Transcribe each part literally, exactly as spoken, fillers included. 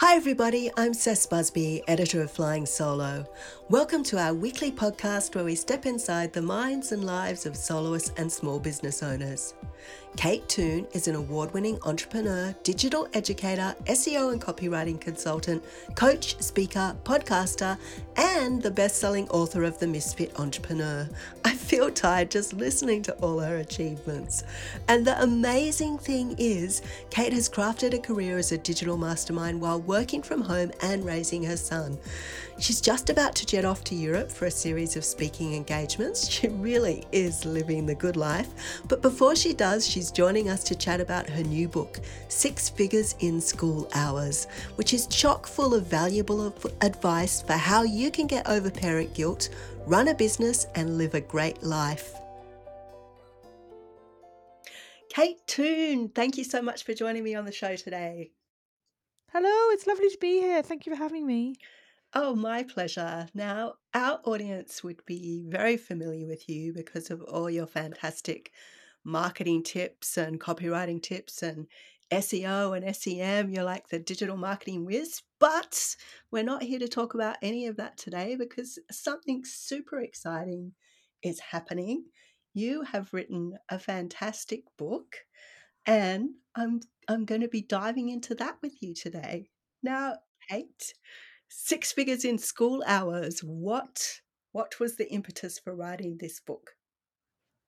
Hi everybody, I'm Cess Busby, editor of Flying Solo. Welcome to our weekly podcast where we step inside the minds and lives of soloists and small business owners. Kate Toon is an award-winning entrepreneur, digital educator, S E O and copywriting consultant, coach, speaker, podcaster, and the best-selling author of The Misfit Entrepreneur. I feel tired just listening to all her achievements. And the amazing thing is, Kate has crafted a career as a digital mastermind while working from home and raising her son. She's just about to jet off to Europe for a series of speaking engagements. She really is living the good life. But before she does, she's joining us to chat about her new book, Six Figures in School Hours, which is chock full of valuable advice for how you can get over parent guilt, run a business, and live a great life. Kate Toon, thank you so much for joining me on the show today. Hello, it's lovely to be here. Thank you for having me. Oh, my pleasure. Now, our audience would be very familiar with you because of all your fantastic marketing tips and copywriting tips and S E O and S E M. You're like the digital marketing whiz, but we're not here to talk about any of that today because something super exciting is happening. You have written a fantastic book, and I'm I'm going to be diving into that with you today. Now, Kate, Six Figures in School Hours. What what was the impetus for writing this book?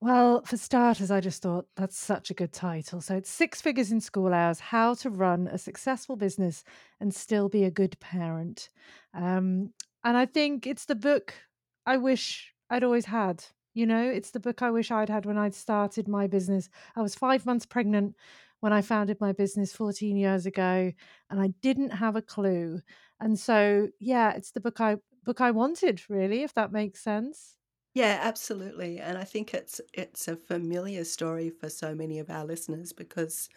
Well, for starters, I just thought that's such a good title. So it's Six Figures in School Hours, How to Run a Successful Business and Still Be a Good Parent. Um, and I think it's the book I wish I'd always had. You know, it's the book I wish I'd had when I'd started my business. I was five months pregnant when I founded my business fourteen years ago, and I didn't have a clue. And so, yeah, it's the book I book I wanted, really, if that makes sense. Yeah, absolutely. And I think it's it's a familiar story for so many of our listeners because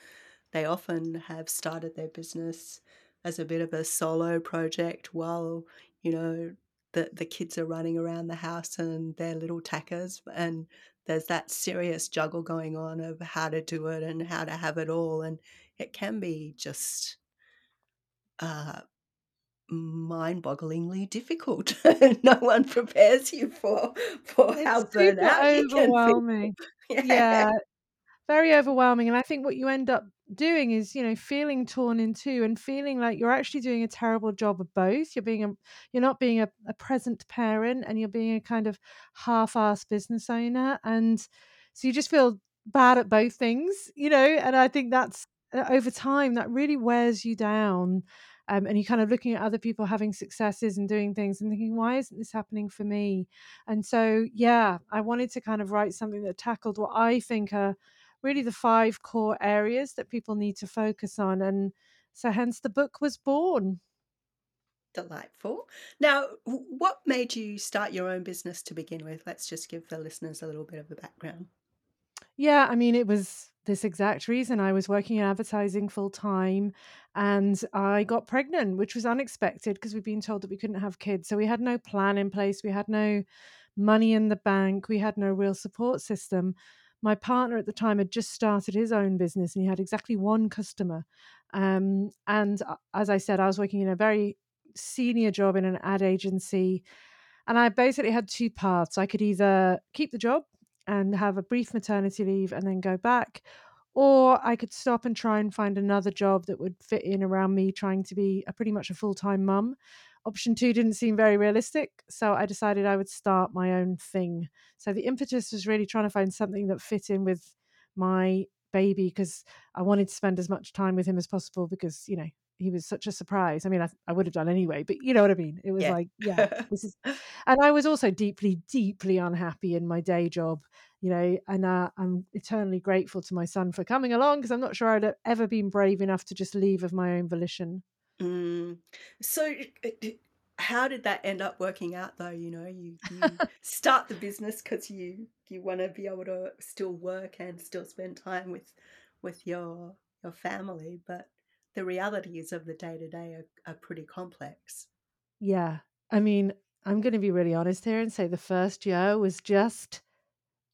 they often have started their business as a bit of a solo project while, you know, the, the kids are running around the house and they're little tackers, and there's that serious juggle going on of how to do it and how to have it all. And it can be just uh, mind-bogglingly difficult. No one prepares you for, for how burnt out you can feel. Yeah. yeah, very overwhelming. And I think what you end up doing is, you know, feeling torn in two and feeling like you're actually doing a terrible job of both. You're being a, you're not being a, a present parent, and you're being a kind of half-assed business owner, and so you just feel bad at both things, you know. And I think that's over time that really wears you down, um, and you're kind of looking at other people having successes and doing things and thinking, why isn't this happening for me? And so, yeah, I wanted to kind of write something that tackled what I think are really the five core areas that people need to focus on. And so hence the book was born. Delightful. Now, what made you start your own business to begin with? Let's just give the listeners a little bit of a background. Yeah, I mean, it was this exact reason. I was working in advertising full time and I got pregnant, which was unexpected because we'd been told that we couldn't have kids. So we had no plan in place. We had no money in the bank. We had no real support system. My partner at the time had just started his own business and he had exactly one customer. Um, and as I said, I was working in a very senior job in an ad agency. And I basically had two paths. I could either keep the job and have a brief maternity leave and then go back, or I could stop and try and find another job that would fit in around me trying to be a pretty much a full-time mum. Option two didn't seem very realistic, so I decided I would start my own thing. So the impetus was really trying to find something that fit in with my baby because I wanted to spend as much time with him as possible because, you know, he was such a surprise. I mean, I, I would have done anyway, but you know what I mean? It was yeah. like, yeah, this is, and I was also deeply, deeply unhappy in my day job, you know, and uh, I'm eternally grateful to my son for coming along because I'm not sure I'd have ever been brave enough to just leave of my own volition. Mm. So how did that end up working out though? You know, you, you start the business because you, you want to be able to still work and still spend time with with your your family, but the realities of the day-to-day are, are pretty complex. Yeah. I mean, I'm going to be really honest here and say the first year was just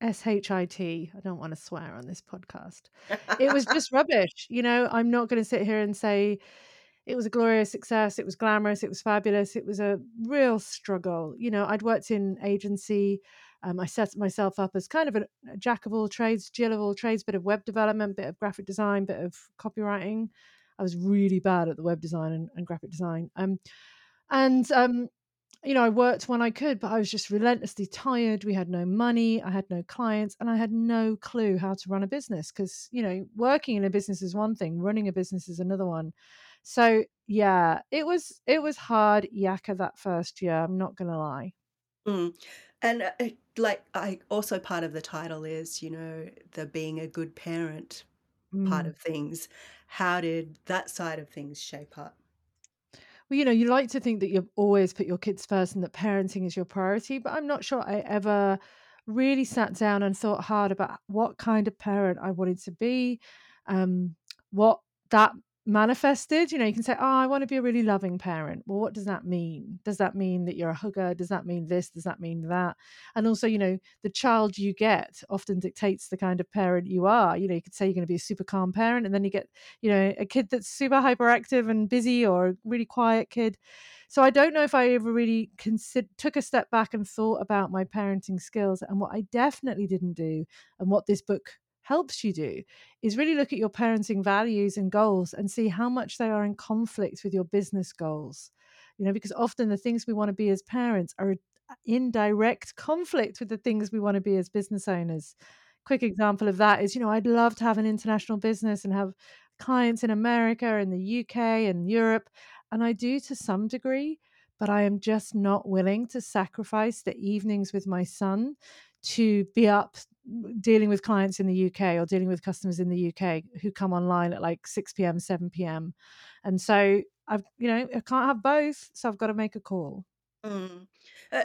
S H I T. I don't want to swear on this podcast. It was just rubbish. You know, I'm not going to sit here and say it was a glorious success. It was glamorous. It was fabulous. It was a real struggle. You know, I'd worked in agency. Um, I set myself up as kind of a, a jack of all trades, Jill of all trades, bit of web development, bit of graphic design, bit of copywriting. I was really bad at the web design and, and graphic design. Um, and, um, you know, I worked when I could, but I was just relentlessly tired. We had no money. I had no clients and I had no clue how to run a business because, you know, working in a business is one thing. Running a business is another one. So, yeah, it was it was hard yakka that first year. I'm not going to lie. Mm. And uh, like I also part of the title is, you know, the being a good parent mm. part of things. How did that side of things shape up? Well, you know, you like to think that you've always put your kids first and that parenting is your priority, but I'm not sure I ever really sat down and thought hard about what kind of parent I wanted to be, um, what that manifested. You know, you can say, oh, I want to be a really loving parent. Well, what does that mean? Does that mean that you're a hugger? Does that mean this? Does that mean that? And also, you know, the child you get often dictates the kind of parent you are. You know, you could say you're going to be a super calm parent and then you get, you know, a kid that's super hyperactive and busy or a really quiet kid. So I don't know if I ever really consider, took a step back and thought about my parenting skills. And what I definitely didn't do, and what this book helps you do, is really look at your parenting values and goals and see how much they are in conflict with your business goals. You know, because often the things we want to be as parents are in direct conflict with the things we want to be as business owners. Quick example of that is, you know, I'd love to have an international business and have clients in America and the U K and Europe. And I do to some degree, but I am just not willing to sacrifice the evenings with my son to be up dealing with clients in the U K or dealing with customers in the U K who come online at like six p.m., seven p.m. And so I've, you know, I can't have both. So I've got to make a call. Mm. Uh,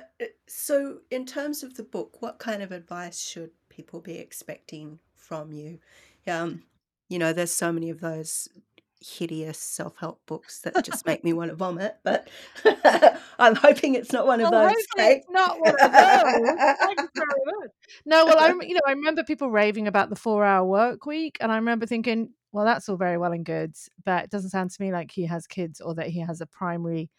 so in terms of the book, what kind of advice should people be expecting from you? Um, you know, there's so many of those hideous self-help books that just make me want to vomit, but I'm hoping it's not one of well, those. It's not one of those. Thank you very much. No, well, I you know I remember people raving about the four-hour work week, and I remember thinking, well, that's all very well and good, but it doesn't sound to me like he has kids or that he has a primary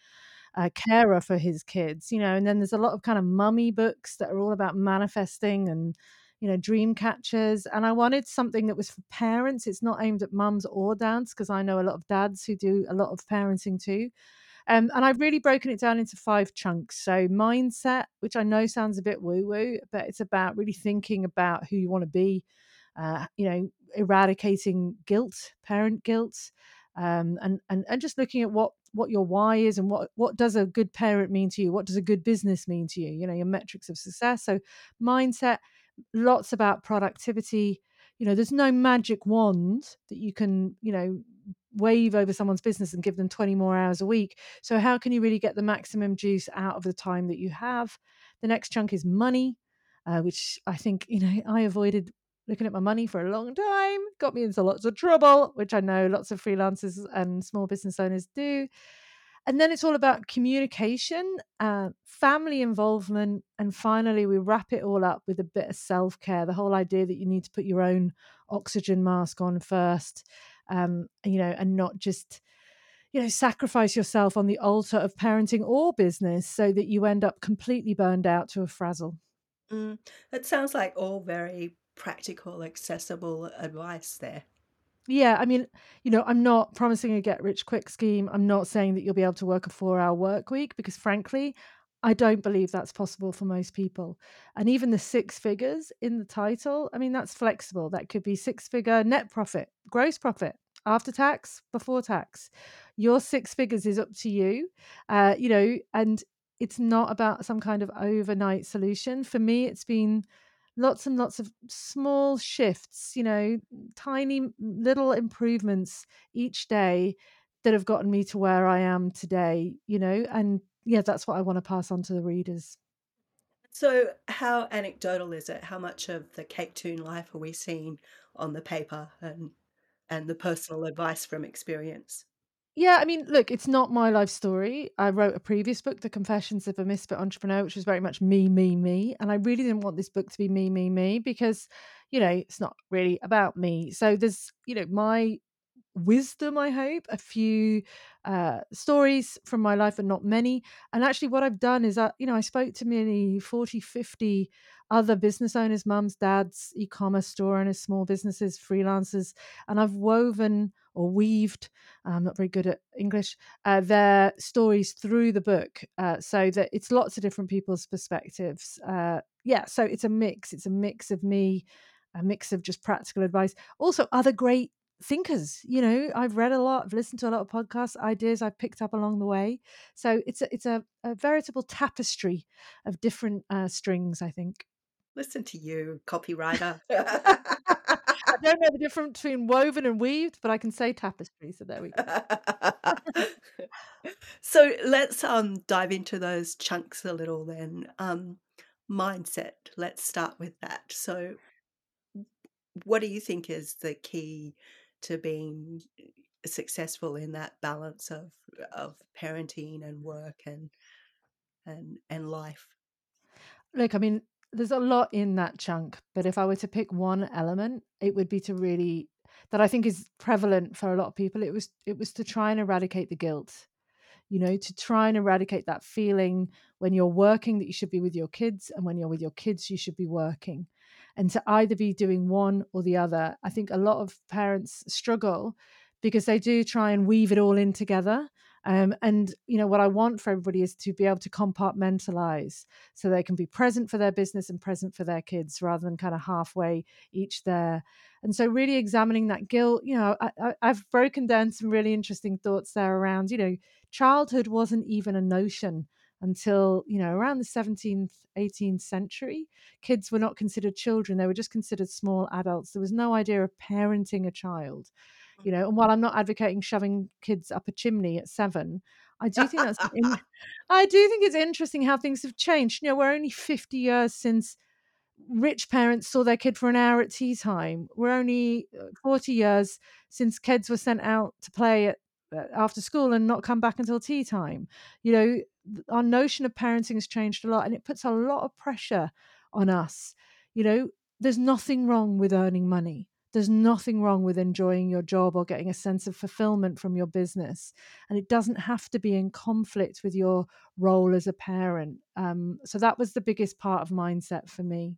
uh, carer for his kids, you know. And then there's a lot of kind of mummy books that are all about manifesting and, you know, dream catchers. And I wanted something that was for parents. It's not aimed at mums or dads, because I know a lot of dads who do a lot of parenting too. Um, and I've really broken it down into five chunks. So mindset, which I know sounds a bit woo-woo, but it's about really thinking about who you want to be, uh, you know, eradicating guilt, parent guilt, um, and, and and just looking at what what your why is and what, what does a good parent mean to you? What does a good business mean to you? You know, your metrics of success. So mindset, lots about productivity. You know, there's no magic wand that you can, you know, wave over someone's business and give them twenty more hours a week. So how can you really get the maximum juice out of the time that you have? The next chunk is money, uh, which I think, you know, I avoided looking at my money for a long time, got me into lots of trouble, which I know lots of freelancers and small business owners do. And then it's all about communication, uh, family involvement. And finally, we wrap it all up with a bit of self-care, the whole idea that you need to put your own oxygen mask on first, um, you know, and not just, you know, sacrifice yourself on the altar of parenting or business so that you end up completely burned out to a frazzle. Mm, that sounds like all very practical, accessible advice there. Yeah, I mean, you know, I'm not promising a get-rich-quick scheme. I'm not saying that you'll be able to work a four-hour work week because, frankly, I don't believe that's possible for most people. And even the six figures in the title, I mean, that's flexible. That could be six-figure net profit, gross profit, after tax, before tax. Your six figures is up to you, uh, you know, and it's not about some kind of overnight solution. For me, it's been lots and lots of small shifts, you know, tiny little improvements each day that have gotten me to where I am today, you know, and yeah, that's what I want to pass on to the readers. So how anecdotal is it? How much of the Kate Toon life are we seeing on the paper and and the personal advice from experience? Yeah, I mean, look, it's not my life story. I wrote a previous book, The Confessions of a Misfit Entrepreneur, which was very much me, me, me. And I really didn't want this book to be me, me, me, because, you know, it's not really about me. So there's, you know, my wisdom, I hope, a few uh, stories from my life, and not many. And actually what I've done is, I, you know, I spoke to nearly forty, fifty other business owners, mums, dads, e-commerce store owners, small businesses, freelancers, and I've woven or weaved, I'm not very good at English, uh, their stories through the book, uh, so that it's lots of different people's perspectives. Uh, yeah, so it's a mix. It's a mix of me, a mix of just practical advice. Also, other great thinkers, you know, I've read a lot, I've listened to a lot of podcasts, ideas I've picked up along the way. So it's a, it's a, a veritable tapestry of different uh, strings, I think. Listen to you, copywriter. I don't know the difference between woven and weaved, but I can say tapestry, so there we go. So let's um, dive into those chunks a little then. Um, mindset, let's start with that. So what do you think is the key to being successful in that balance of of parenting and work and and and life? Look, I mean, there's a lot in that chunk, but if I were to pick one element, it would be to really, that I think is prevalent for a lot of people, it was it was to try and eradicate the guilt. You know, to try and eradicate that feeling when you're working that you should be with your kids, and when you're with your kids, you should be working, and to either be doing one or the other. I think a lot of parents struggle because they do try and weave it all in together. Um, and, you know, what I want for everybody is to be able to compartmentalize so they can be present for their business and present for their kids, rather than kind of halfway each there. And so really examining that guilt, you know, I, I, I've broken down some really interesting thoughts there around, you know, childhood wasn't even a notion until, you know, around the seventeenth, eighteenth century. Kids were not considered children. They were just considered small adults. There was no idea of parenting a child. You know, and while I'm not advocating shoving kids up a chimney at seven, I do think that's in- I do think it's interesting how things have changed. You know, we're only fifty years since rich parents saw their kid for an hour at tea time. We're only forty years since kids were sent out to play at, after school and not come back until tea time. You know, our notion of parenting has changed a lot, and it puts a lot of pressure on us. You know, there's nothing wrong with earning money. There's nothing wrong with enjoying your job or getting a sense of fulfillment from your business. And it doesn't have to be in conflict with your role as a parent. Um, so that was the biggest part of mindset for me.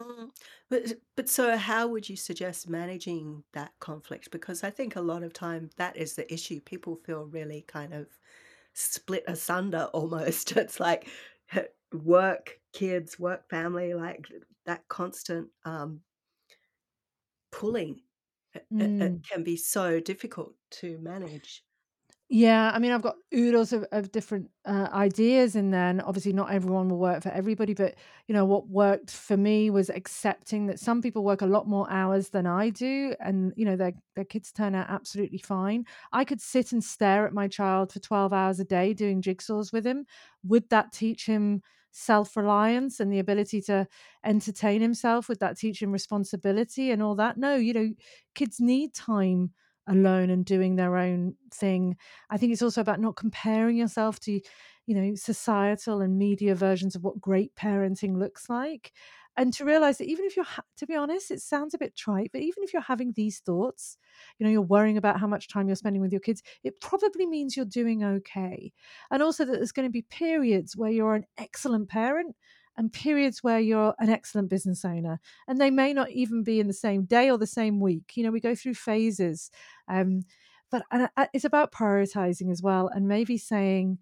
Mm. But, but so how would you suggest managing that conflict? Because I think a lot of time that is the issue. People feel really kind of split asunder almost. It's like work, kids, work, family, like that constant um pulling it, mm. it can be so difficult to manage. Yeah, I mean, I've got oodles of, of different uh, ideas in there, and obviously not everyone will work for everybody, but you know what worked for me was accepting that some people work a lot more hours than I do, and you know their their kids turn out absolutely fine. I could sit and stare at my child for twelve hours a day doing jigsaws with him. Would that teach him self-reliance and the ability to entertain himself? Would that teach him responsibility and all that? No, you know, kids need time alone and doing their own thing. I think it's also about not comparing yourself to, you know, societal and media versions of what great parenting looks like. And to realize that even if you're, to be honest, it sounds a bit trite, but even if you're having these thoughts, you know, you're worrying about how much time you're spending with your kids, it probably means you're doing okay. And also that there's going to be periods where you're an excellent parent and periods where you're an excellent business owner. And they may not even be in the same day or the same week. You know, we go through phases. Um, but and it's about prioritizing as well, and maybe saying,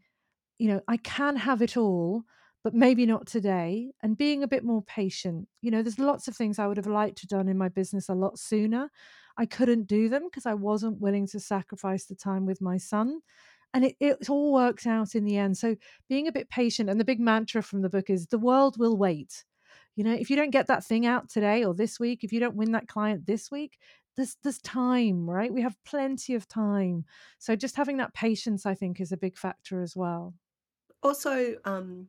you know, I can have it all, but maybe not today, and being a bit more patient. You know, there's lots of things I would have liked to have done in my business a lot sooner. I couldn't do them because I wasn't willing to sacrifice the time with my son. And it, it all works out in the end. So being a bit patient, and the big mantra from the book is the world will wait. You know, if you don't get that thing out today or this week, if you don't win that client this week, there's there's time, right? We have plenty of time. So just having that patience, I think, is a big factor as well. Also, um,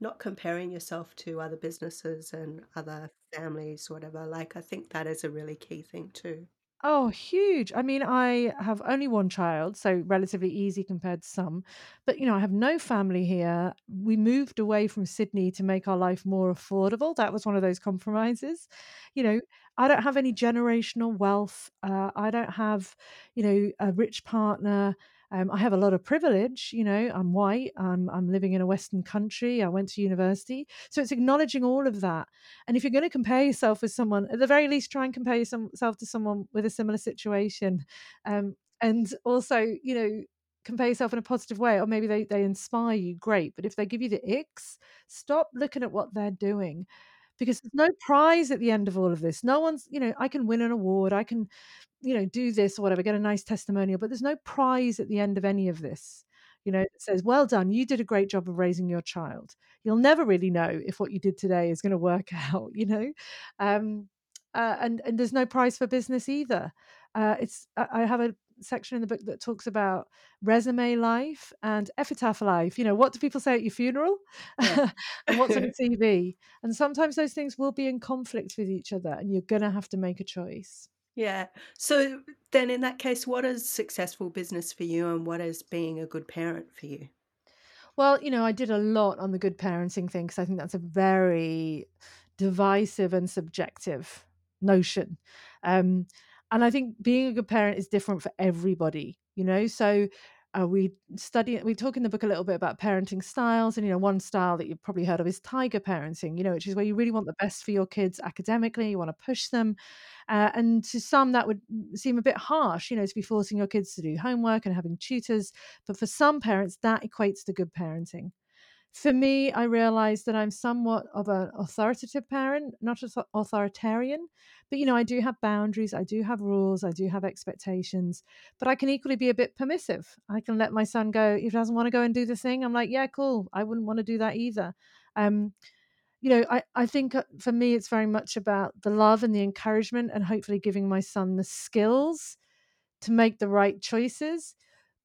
not comparing yourself to other businesses and other families, whatever. Like, I think that is a really key thing too. Oh, huge. I mean, I have only one child, so relatively easy compared to some. But, you know, I have no family here. We moved away from Sydney to make our life more affordable. That was one of those compromises. You know, I don't have any generational wealth. Uh, I don't have, you know, a rich partner. Um, I have a lot of privilege. You know, I'm white. I'm, I'm living in a Western country. I went to university. So it's acknowledging all of that. And if you're going to compare yourself with someone, at the very least, try and compare yourself to someone with a similar situation. Um, and also, you know, compare yourself in a positive way, or maybe they, they inspire you. Great. But if they give you the icks, stop looking at what they're doing, because there's no prize at the end of all of this. No one's, you know, I can win an award. I can, you know, do this or whatever, get a nice testimonial, but there's no prize at the end of any of this. You know, it says, well done, you did a great job of raising your child. You'll never really know if what you did today is going to work out, you know. Um, uh, and, and there's no prize for business either. Uh, it's I have a section in the book that talks about resume life and epitaph life. You know, what do people say at your funeral? Yeah. And what's on your T V? And sometimes those things will be in conflict with each other, and you're going to have to make a choice. Yeah. So then in that case, what is successful business for you, and what is being a good parent for you? Well, you know, I did a lot on the good parenting thing, because I think that's a very divisive and subjective notion. Um, and I think being a good parent is different for everybody, you know, so Uh, we study, we talk in the book a little bit about parenting styles, and, you know, one style that you've probably heard of is tiger parenting, you know, which is where you really want the best for your kids academically, you want to push them. Uh, and to some that would seem a bit harsh, you know, to be forcing your kids to do homework and having tutors. But for some parents, that equates to good parenting. For me, I realized that I'm somewhat of an authoritative parent, not an authoritarian, but, you know, I do have boundaries, I do have rules, I do have expectations, but I can equally be a bit permissive. I can let my son go, if he doesn't want to go and do the thing, I'm like, yeah, cool, I wouldn't want to do that either. Um, you know, I, I think for me, it's very much about the love and the encouragement, and hopefully giving my son the skills to make the right choices.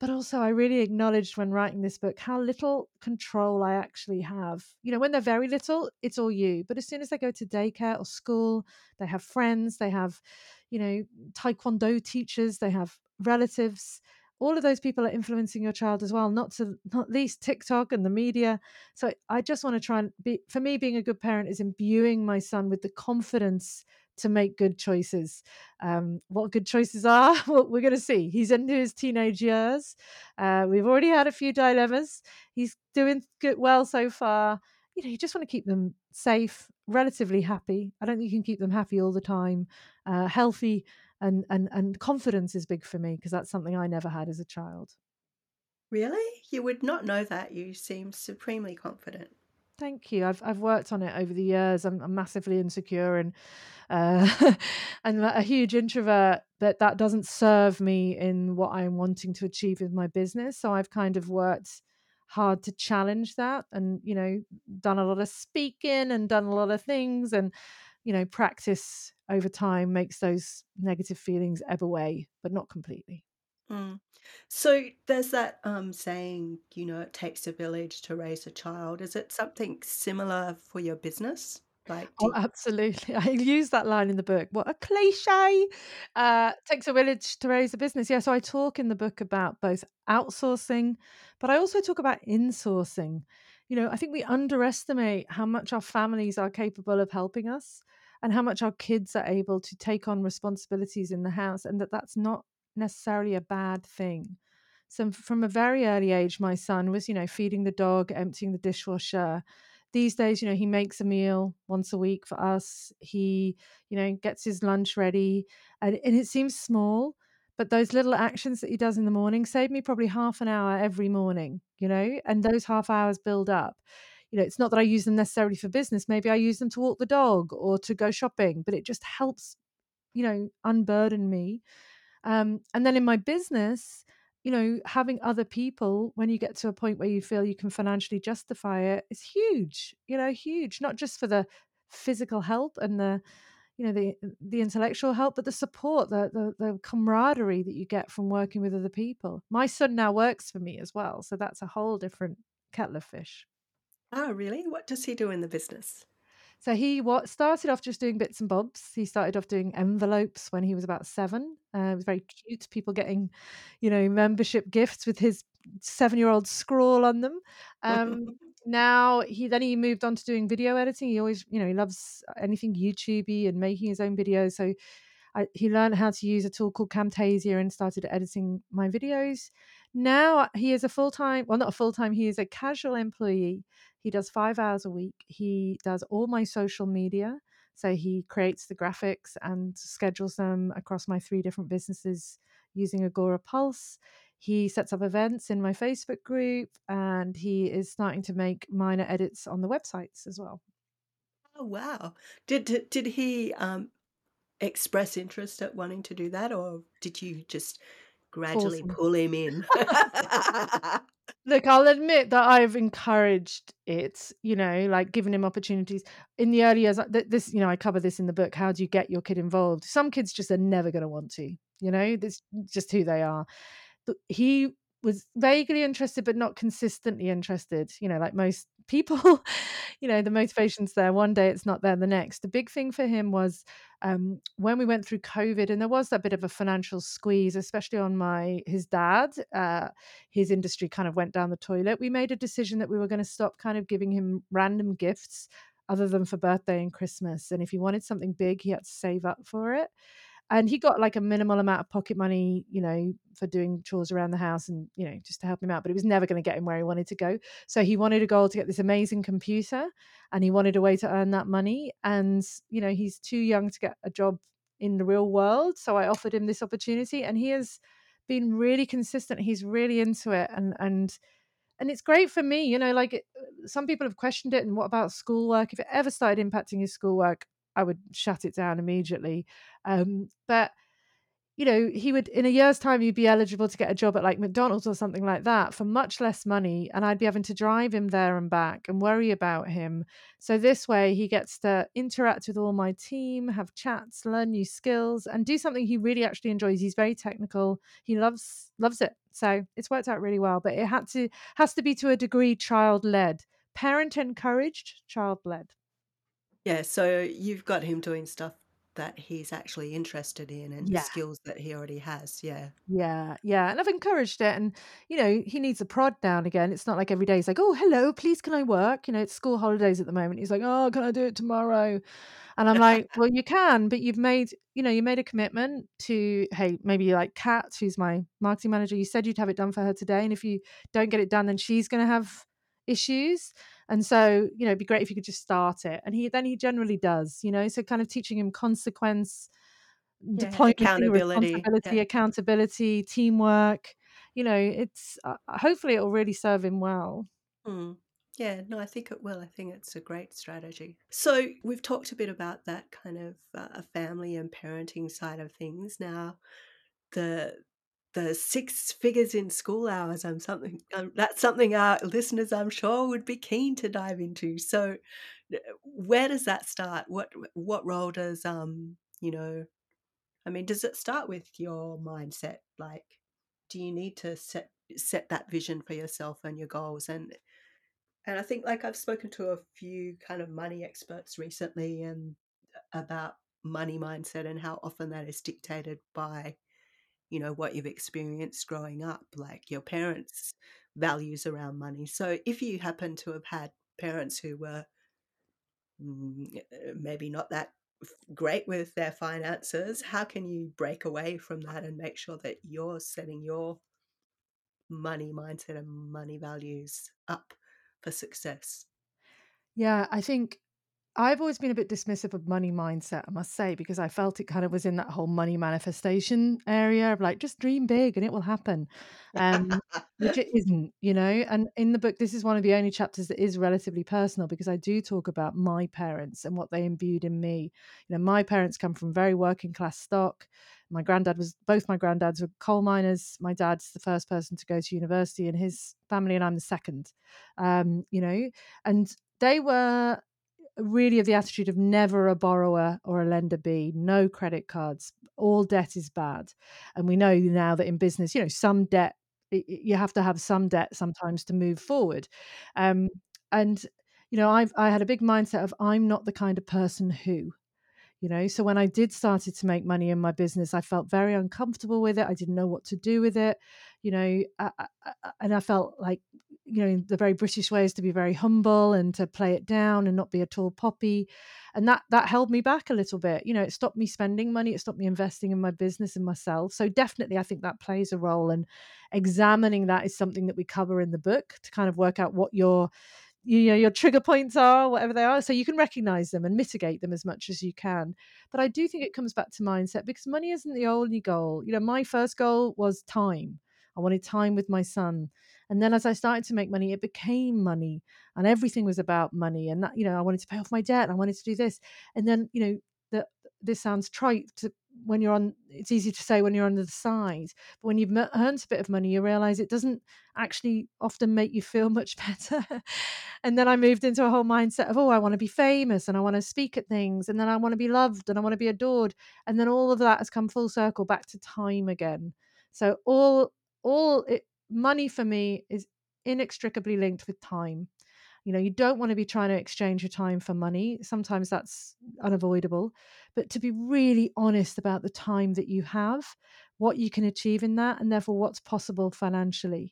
But also, I really acknowledged when writing this book how little control I actually have. You know, when they're very little, it's all you. But as soon as they go to daycare or school, they have friends, they have, you know, taekwondo teachers, they have relatives. All of those people are influencing your child as well, not to not least TikTok and the media. So I just want to try and be, for me, being a good parent is imbuing my son with the confidence to make good choices. Um, what good choices are, well, we're going to see. He's into his teenage years. Uh, we've already had a few dilemmas. He's doing good, well so far. You know, you just want to keep them safe, relatively happy. I don't think you can keep them happy all the time. Uh, healthy and, and, and confidence is big for me, because that's something I never had as a child. Really? You would not know that. You seem supremely confident. Thank you. I've I've worked on it over the years. I'm, I'm massively insecure and uh, and a huge introvert, but that doesn't serve me in what I'm wanting to achieve with my business. So I've kind of worked hard to challenge that, and, you know, done a lot of speaking and done a lot of things, and, you know, practice over time makes those negative feelings ebb away, but not completely. Mm. So there's that um, saying, you know, it takes a village to raise a child. Is it something similar for your business? Like, oh, absolutely. I use that line in the book. What a cliche. Uh, takes a village to raise a business. Yeah, so I talk in the book about both outsourcing, but I also talk about insourcing. You know, I think we underestimate how much our families are capable of helping us, and how much our kids are able to take on responsibilities in the house, and that that's not necessarily a bad thing. So from a very early age, my son was, you know, feeding the dog, emptying the dishwasher. These days, you know, he makes a meal once a week for us. He, you know, gets his lunch ready, and, and it seems small, but those little actions that he does in the morning save me probably half an hour every morning, you know, and those half hours build up. You know, it's not that I use them necessarily for business. Maybe I use them to walk the dog or to go shopping, but it just helps, you know, unburden me. Um, and then in my business, you know, having other people, when you get to a point where you feel you can financially justify it, is huge, you know, huge, not just for the physical help and the, you know, the the intellectual help, but the support, the, the the camaraderie that you get from working with other people. My son now works for me as well, so that's a whole different kettle of fish. Oh, really? What does he do in the business? So he what started off just doing bits and bobs. He started off doing envelopes when he was about seven. Uh, it was very cute, people getting, you know, membership gifts with his seven-year-old scrawl on them. Um, now he then he moved on to doing video editing. He always, you know, he loves anything YouTubey and making his own videos. So I, he learned how to use a tool called Camtasia and started editing my videos. Now he is a full-time, well, not a full-time, he is a casual employee. He does five hours a week. He does all my social media. So he creates the graphics and schedules them across my three different businesses using Agora Pulse. He sets up events in my Facebook group, and he is starting to make minor edits on the websites as well. Oh, wow. Did, did, did he um, express interest at wanting to do that, or did you just... gradually awesome. Pull him in? Look, I'll admit that I've encouraged it, you know, like giving him opportunities in the early years. This, you know, I cover this in the book. How do you get your kid involved? Some kids just are never going to want to, you know, that's just who they are. He was vaguely interested, but not consistently interested, you know, like most people. You know, the motivation's there one day, it's not there the next. The big thing for him was um, when we went through COVID, and there was that bit of a financial squeeze, especially on my his dad, uh, his industry kind of went down the toilet. We made a decision that we were going to stop kind of giving him random gifts other than for birthday and Christmas. And if he wanted something big, he had to save up for it. And he got like a minimal amount of pocket money, you know, for doing chores around the house and, you know, just to help him out. But it was never going to get him where he wanted to go. So he wanted a goal to get this amazing computer, and he wanted a way to earn that money. And, you know, he's too young to get a job in the real world. So I offered him this opportunity, and he has been really consistent. He's really into it. And, and, and it's great for me, you know, like it, some people have questioned it. And what about schoolwork? If it ever started impacting his schoolwork, I would shut it down immediately. Um, but, you know, he would, in a year's time, he'd be eligible to get a job at like McDonald's or something like that for much less money. And I'd be having to drive him there and back and worry about him. So this way he gets to interact with all my team, have chats, learn new skills, and do something he really actually enjoys. He's very technical. He loves, loves it. So it's worked out really well, but it had to, has to be to a degree, child-led, parent encouraged, child-led. Yeah, so you've got him doing stuff that he's actually interested in and yeah. skills that he already has, yeah. Yeah, yeah, and I've encouraged it. And, you know, he needs a prod now and again. It's not like every day he's like, oh, hello, please can I work? You know, it's school holidays at the moment. He's like, oh, can I do it tomorrow? And I'm like, well, you can, but you've made, you know, you made a commitment to, hey, maybe like Kat, who's my marketing manager, you said you'd have it done for her today. And if you don't get it done, then she's going to have issues. And so, you know, it'd be great if you could just start it. And he then he generally does, you know, so kind of teaching him consequence, yeah, deployment, accountability, responsibility, yeah. accountability, teamwork, you know, it's uh, hopefully it'll really serve him well. Mm. Yeah, no, I think it will. I think it's a great strategy. So we've talked a bit about that kind of uh, family and parenting side of things. Now, the The six figures in school hours. I'm something. Um, that's something our listeners, I'm sure, would be keen to dive into. So, where does that start? What what role does um you know? I mean, does it start with your mindset? Like, do you need to set set that vision for yourself and your goals? And and I think, like, I've spoken to a few kind of money experts recently and about money mindset and how often that is dictated by, you know, what you've experienced growing up, like your parents' values around money. So if you happen to have had parents who were maybe not that great with their finances, how can you break away from that and make sure that you're setting your money mindset and money values up for success? Yeah, I think I've always been a bit dismissive of money mindset, I must say, because I felt it kind of was in that whole money manifestation area of like, just dream big and it will happen, um, which it isn't, you know. And in the book, this is one of the only chapters that is relatively personal, because I do talk about my parents and what they imbued in me. You know, my parents come from very working class stock. My granddad was, both my granddads were coal miners. My dad's the first person to go to university in his family, and I'm the second, um, you know, and they were really of the attitude of never a borrower or a lender be, no credit cards, all debt is bad. And we know now that in business, you know, some debt, you have to have some debt sometimes to move forward. Um, and, you know, I've, I had a big mindset of I'm not the kind of person who, you know, so when I did started to make money in my business, I felt very uncomfortable with it. I didn't know what to do with it, you know, I, I, and I felt like, you know, the very British way is to be very humble and to play it down and not be a tall poppy. And that that held me back a little bit. You know, it stopped me spending money. It stopped me investing in my business and myself. So definitely, I think that plays a role. And examining that is something that we cover in the book to kind of work out what your, you know, your trigger points are, whatever they are. So you can recognize them and mitigate them as much as you can. But I do think it comes back to mindset, because money isn't the only goal. You know, my first goal was time. I wanted time with my son. And then as I started to make money, it became money, and everything was about money. And that, you know, I wanted to pay off my debt. I wanted to do this. And then, you know, the, this sounds trite to, when you're on, it's easy to say when you're on the side, but when you've earned a bit of money, you realize it doesn't actually often make you feel much better. And then I moved into a whole mindset of, oh, I want to be famous, and I want to speak at things, and then I want to be loved, and I want to be adored. And then all of that has come full circle back to time again. So all, all it, money for me is inextricably linked with time. You know, you don't want to be trying to exchange your time for money. Sometimes that's unavoidable, but to be really honest about the time that you have, what you can achieve in that, and therefore what's possible financially.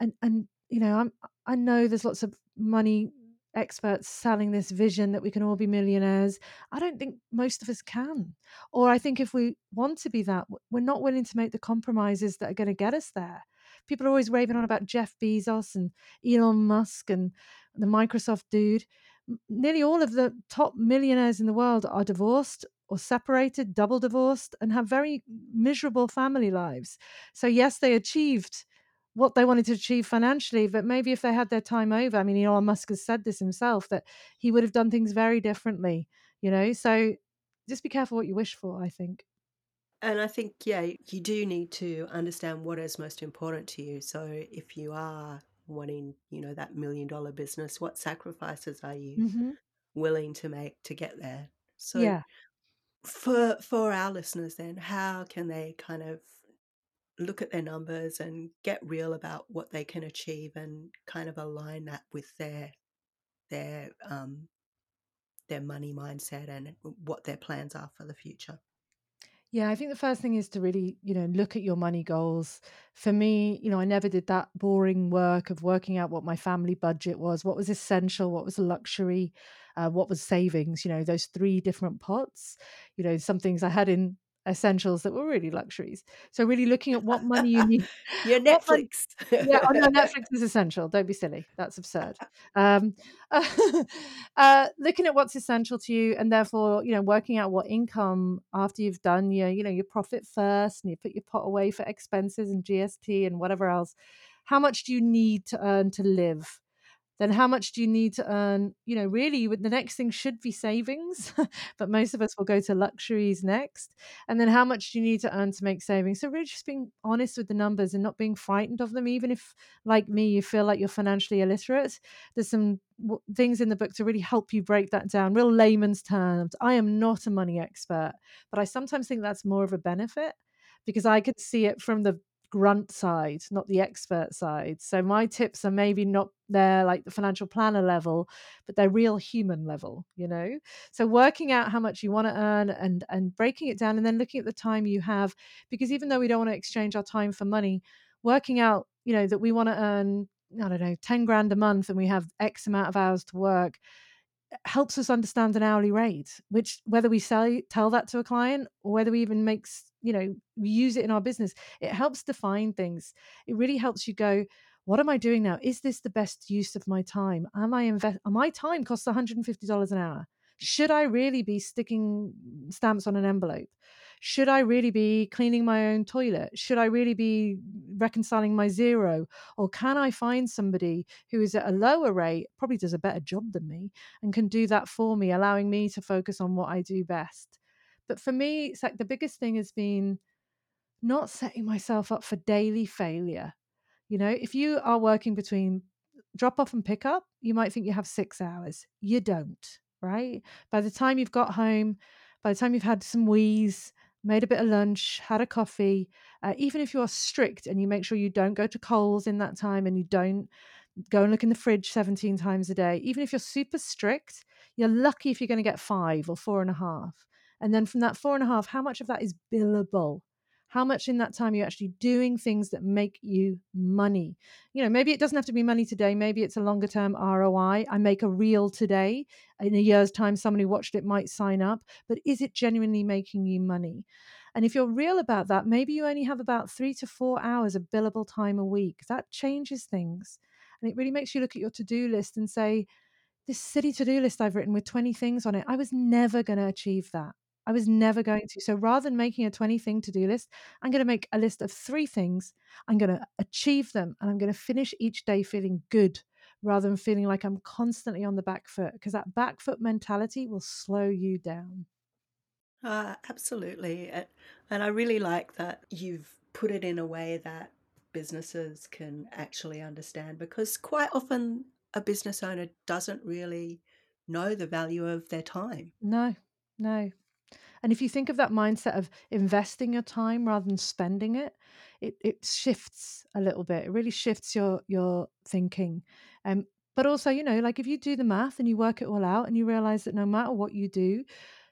And, and, you know, I'm, I know there's lots of money experts selling this vision that we can all be millionaires. I don't think most of us can. Or I think if we want to be that, we're not willing to make the compromises that are going to get us there. People are always raving on about Jeff Bezos and Elon Musk and the Microsoft dude. Nearly all of the top millionaires in the world are divorced or separated, double divorced, and have very miserable family lives. So yes, they achieved what they wanted to achieve financially, but maybe if they had their time over, I mean, Elon Musk has said this himself, that he would have done things very differently, you know? So just be careful what you wish for, I think. And I think, yeah, you do need to understand what is most important to you. So if you are wanting, you know, that million dollar business, what sacrifices are you mm-hmm. willing to make to get there? So yeah. for for our listeners then, how can they kind of look at their numbers and get real about what they can achieve and kind of align that with their their um their money mindset and what their plans are for the future? Yeah, I think the first thing is to really, you know, look at your money goals. For me, you know, I never did that boring work of working out what my family budget was, what was essential, what was luxury, uh, what was savings, you know, those three different pots. You know, some things I had in essentials that were really luxuries. So really looking at what money you need. Your Netflix. Money, yeah, oh no, Netflix is essential. Don't be silly. That's absurd. Um, uh, uh, looking at what's essential to you, and therefore, you know, working out what income after you've done your, you know, your profit first, and you put your pot away for expenses and G S T and whatever else. How much do you need to earn to live? Then how much do you need to earn? You know, really, the next thing should be savings, but most of us will go to luxuries next. And then how much do you need to earn to make savings? So really just being honest with the numbers and not being frightened of them, even if, like me, you feel like you're financially illiterate. There's some w- things in the book to really help you break that down, real layman's terms. I am not a money expert, but I sometimes think that's more of a benefit, because I could see it from the grunt side, not the expert side. So my tips are maybe not there like the financial planner level, but they're real human level, you know? So working out how much you want to earn and and breaking it down, and then looking at the time you have, because even though we don't want to exchange our time for money, working out, you know, that we want to earn, I don't know, ten grand a month, and we have X amount of hours to work, helps us understand an hourly rate, which whether we sell tell that to a client or whether we even makes, you know, we use it in our business, it helps define things. It really helps you go, what am I doing now? Is this the best use of my time? Am I invest? My time costs one hundred fifty dollars an hour. Should I really be sticking stamps on an envelope? Should I really be cleaning my own toilet? Should I really be reconciling my Xero? Or can I find somebody who is at a lower rate, probably does a better job than me, and can do that for me, allowing me to focus on what I do best? But for me, it's like the biggest thing has been not setting myself up for daily failure. You know, if you are working between drop off and pick up, you might think you have six hours. You don't. right? By the time you've got home, by the time you've had some wheeze, made a bit of lunch, had a coffee, uh, even if you are strict and you make sure you don't go to Coles in that time and you don't go and look in the fridge seventeen times a day, even if you're super strict, you're lucky if you're going to get five or four and a half. And then from that four and a half, how much of that is billable? How much in that time are you actually doing things that make you money? You know, maybe it doesn't have to be money today. Maybe it's a longer term R O I. I make a reel today. In a year's time, somebody watched it might sign up. But is it genuinely making you money? And if you're real about that, maybe you only have about three to four hours of billable time a week. That changes things. And it really makes you look at your to-do list and say, this silly to-do list I've written with twenty things on it, I was never going to achieve that. I was never going to. So rather than making a twenty-thing to-do list, I'm going to make a list of three things. I'm going to achieve them, and I'm going to finish each day feeling good rather than feeling like I'm constantly on the back foot, because that back foot mentality will slow you down. Uh, absolutely. And I really like that you've put it in a way that businesses can actually understand, because quite often a business owner doesn't really know the value of their time. No, no. And if you think of that mindset of investing your time rather than spending it, it, it shifts a little bit. It really shifts your your thinking. Um, but also, you know, like if you do the math and you work it all out and you realize that no matter what you do,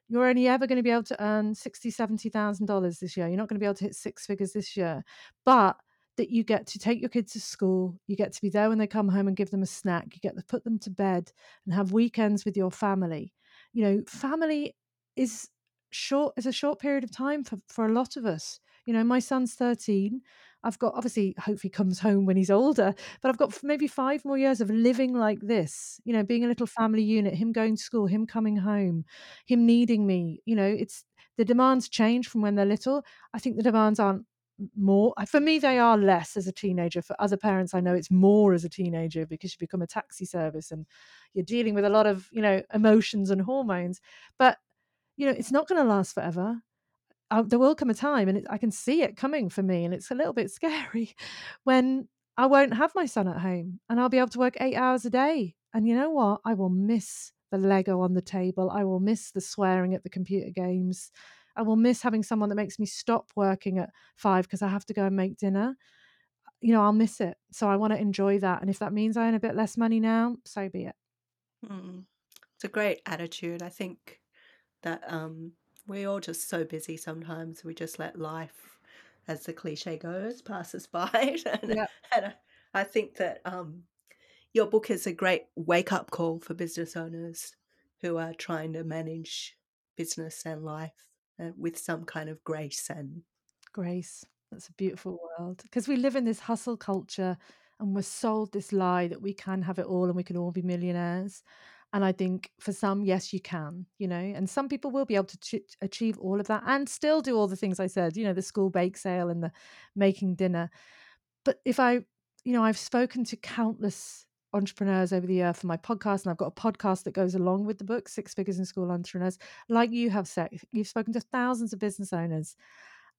you're only ever going to be able to earn sixty thousand dollars, seventy thousand dollars this year. You're not going to be able to hit six figures this year. But that you get to take your kids to school, you get to be there when they come home and give them a snack, you get to put them to bed and have weekends with your family. You know, family is... short is a short period of time for, for a lot of us. You know, my son's thirteen. I've got, obviously, hopefully comes home when he's older, but I've got maybe five more years of living like this, you know, being a little family unit, him going to school, him coming home, him needing me. You know, it's the demands change from when they're little. I think the demands aren't more. For me, they are less as a teenager. For other parents, I know it's more as a teenager, because you become a taxi service and you're dealing with a lot of, you know, emotions and hormones. But you know, it's not going to last forever. Uh, there will come a time, and it, I can see it coming for me, and it's a little bit scary, when I won't have my son at home and I'll be able to work eight hours a day. And you know what? I will miss the Lego on the table. I will miss the swearing at the computer games. I will miss having someone that makes me stop working at five because I have to go and make dinner. You know, I'll miss it. So I want to enjoy that. And if that means I earn a bit less money now, so be it. Mm. It's a great attitude, I think. That um, we're all just so busy sometimes. We just let life, as the cliche goes, pass us by. and, yeah. and I think that um, your book is a great wake-up call for business owners who are trying to manage business and life uh, with some kind of grace. and Grace. That's a beautiful word. Because we live in this hustle culture and we're sold this lie that we can have it all and we can all be millionaires. And I think for some, yes, you can, you know, and some people will be able to ch- achieve all of that and still do all the things I said, you know, the school bake sale and the making dinner. But if I, you know, I've spoken to countless entrepreneurs over the year for my podcast, and I've got a podcast that goes along with the book, Six Figures in School Entrepreneurs, like you have said, you've spoken to thousands of business owners.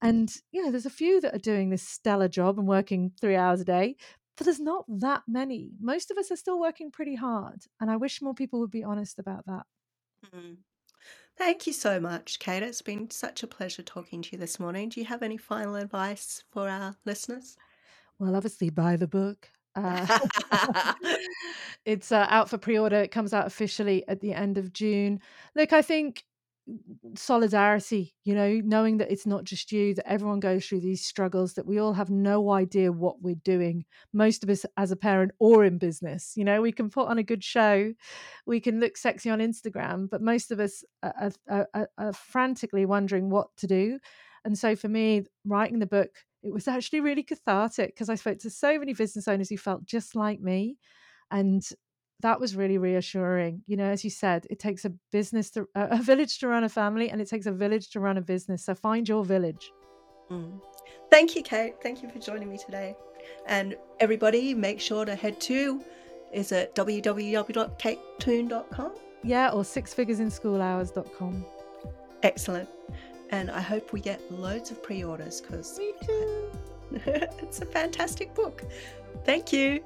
And, you know, there's a few that are doing this stellar job and working three hours a day. But there's not that many. Most of us are still working pretty hard. And I wish more people would be honest about that. Mm. Thank you so much, Kate. It's been such a pleasure talking to you this morning. Do you have any final advice for our listeners? Well, obviously, buy the book. Uh, it's uh, out for pre-order. It comes out officially at the end of June. Look, I think solidarity, you know, knowing that it's not just you, that everyone goes through these struggles, that we all have no idea what we're doing. Most of us as a parent or in business, you know, we can put on a good show, we can look sexy on Instagram, but most of us are, are, are, are frantically wondering what to do. And so for me, writing the book, it was actually really cathartic, because I spoke to so many business owners who felt just like me, and that was really reassuring. You know, as you said, it takes a business, to, a village to run a family, and it takes a village to run a business. So find your village. Mm. Thank you, Kate. Thank you for joining me today. And everybody, make sure to head to, is it w w w dot kate toon dot com? Yeah, or six figures in school hours dot com. Excellent. And I hope we get loads of pre-orders, because me too. It's a fantastic book. Thank you.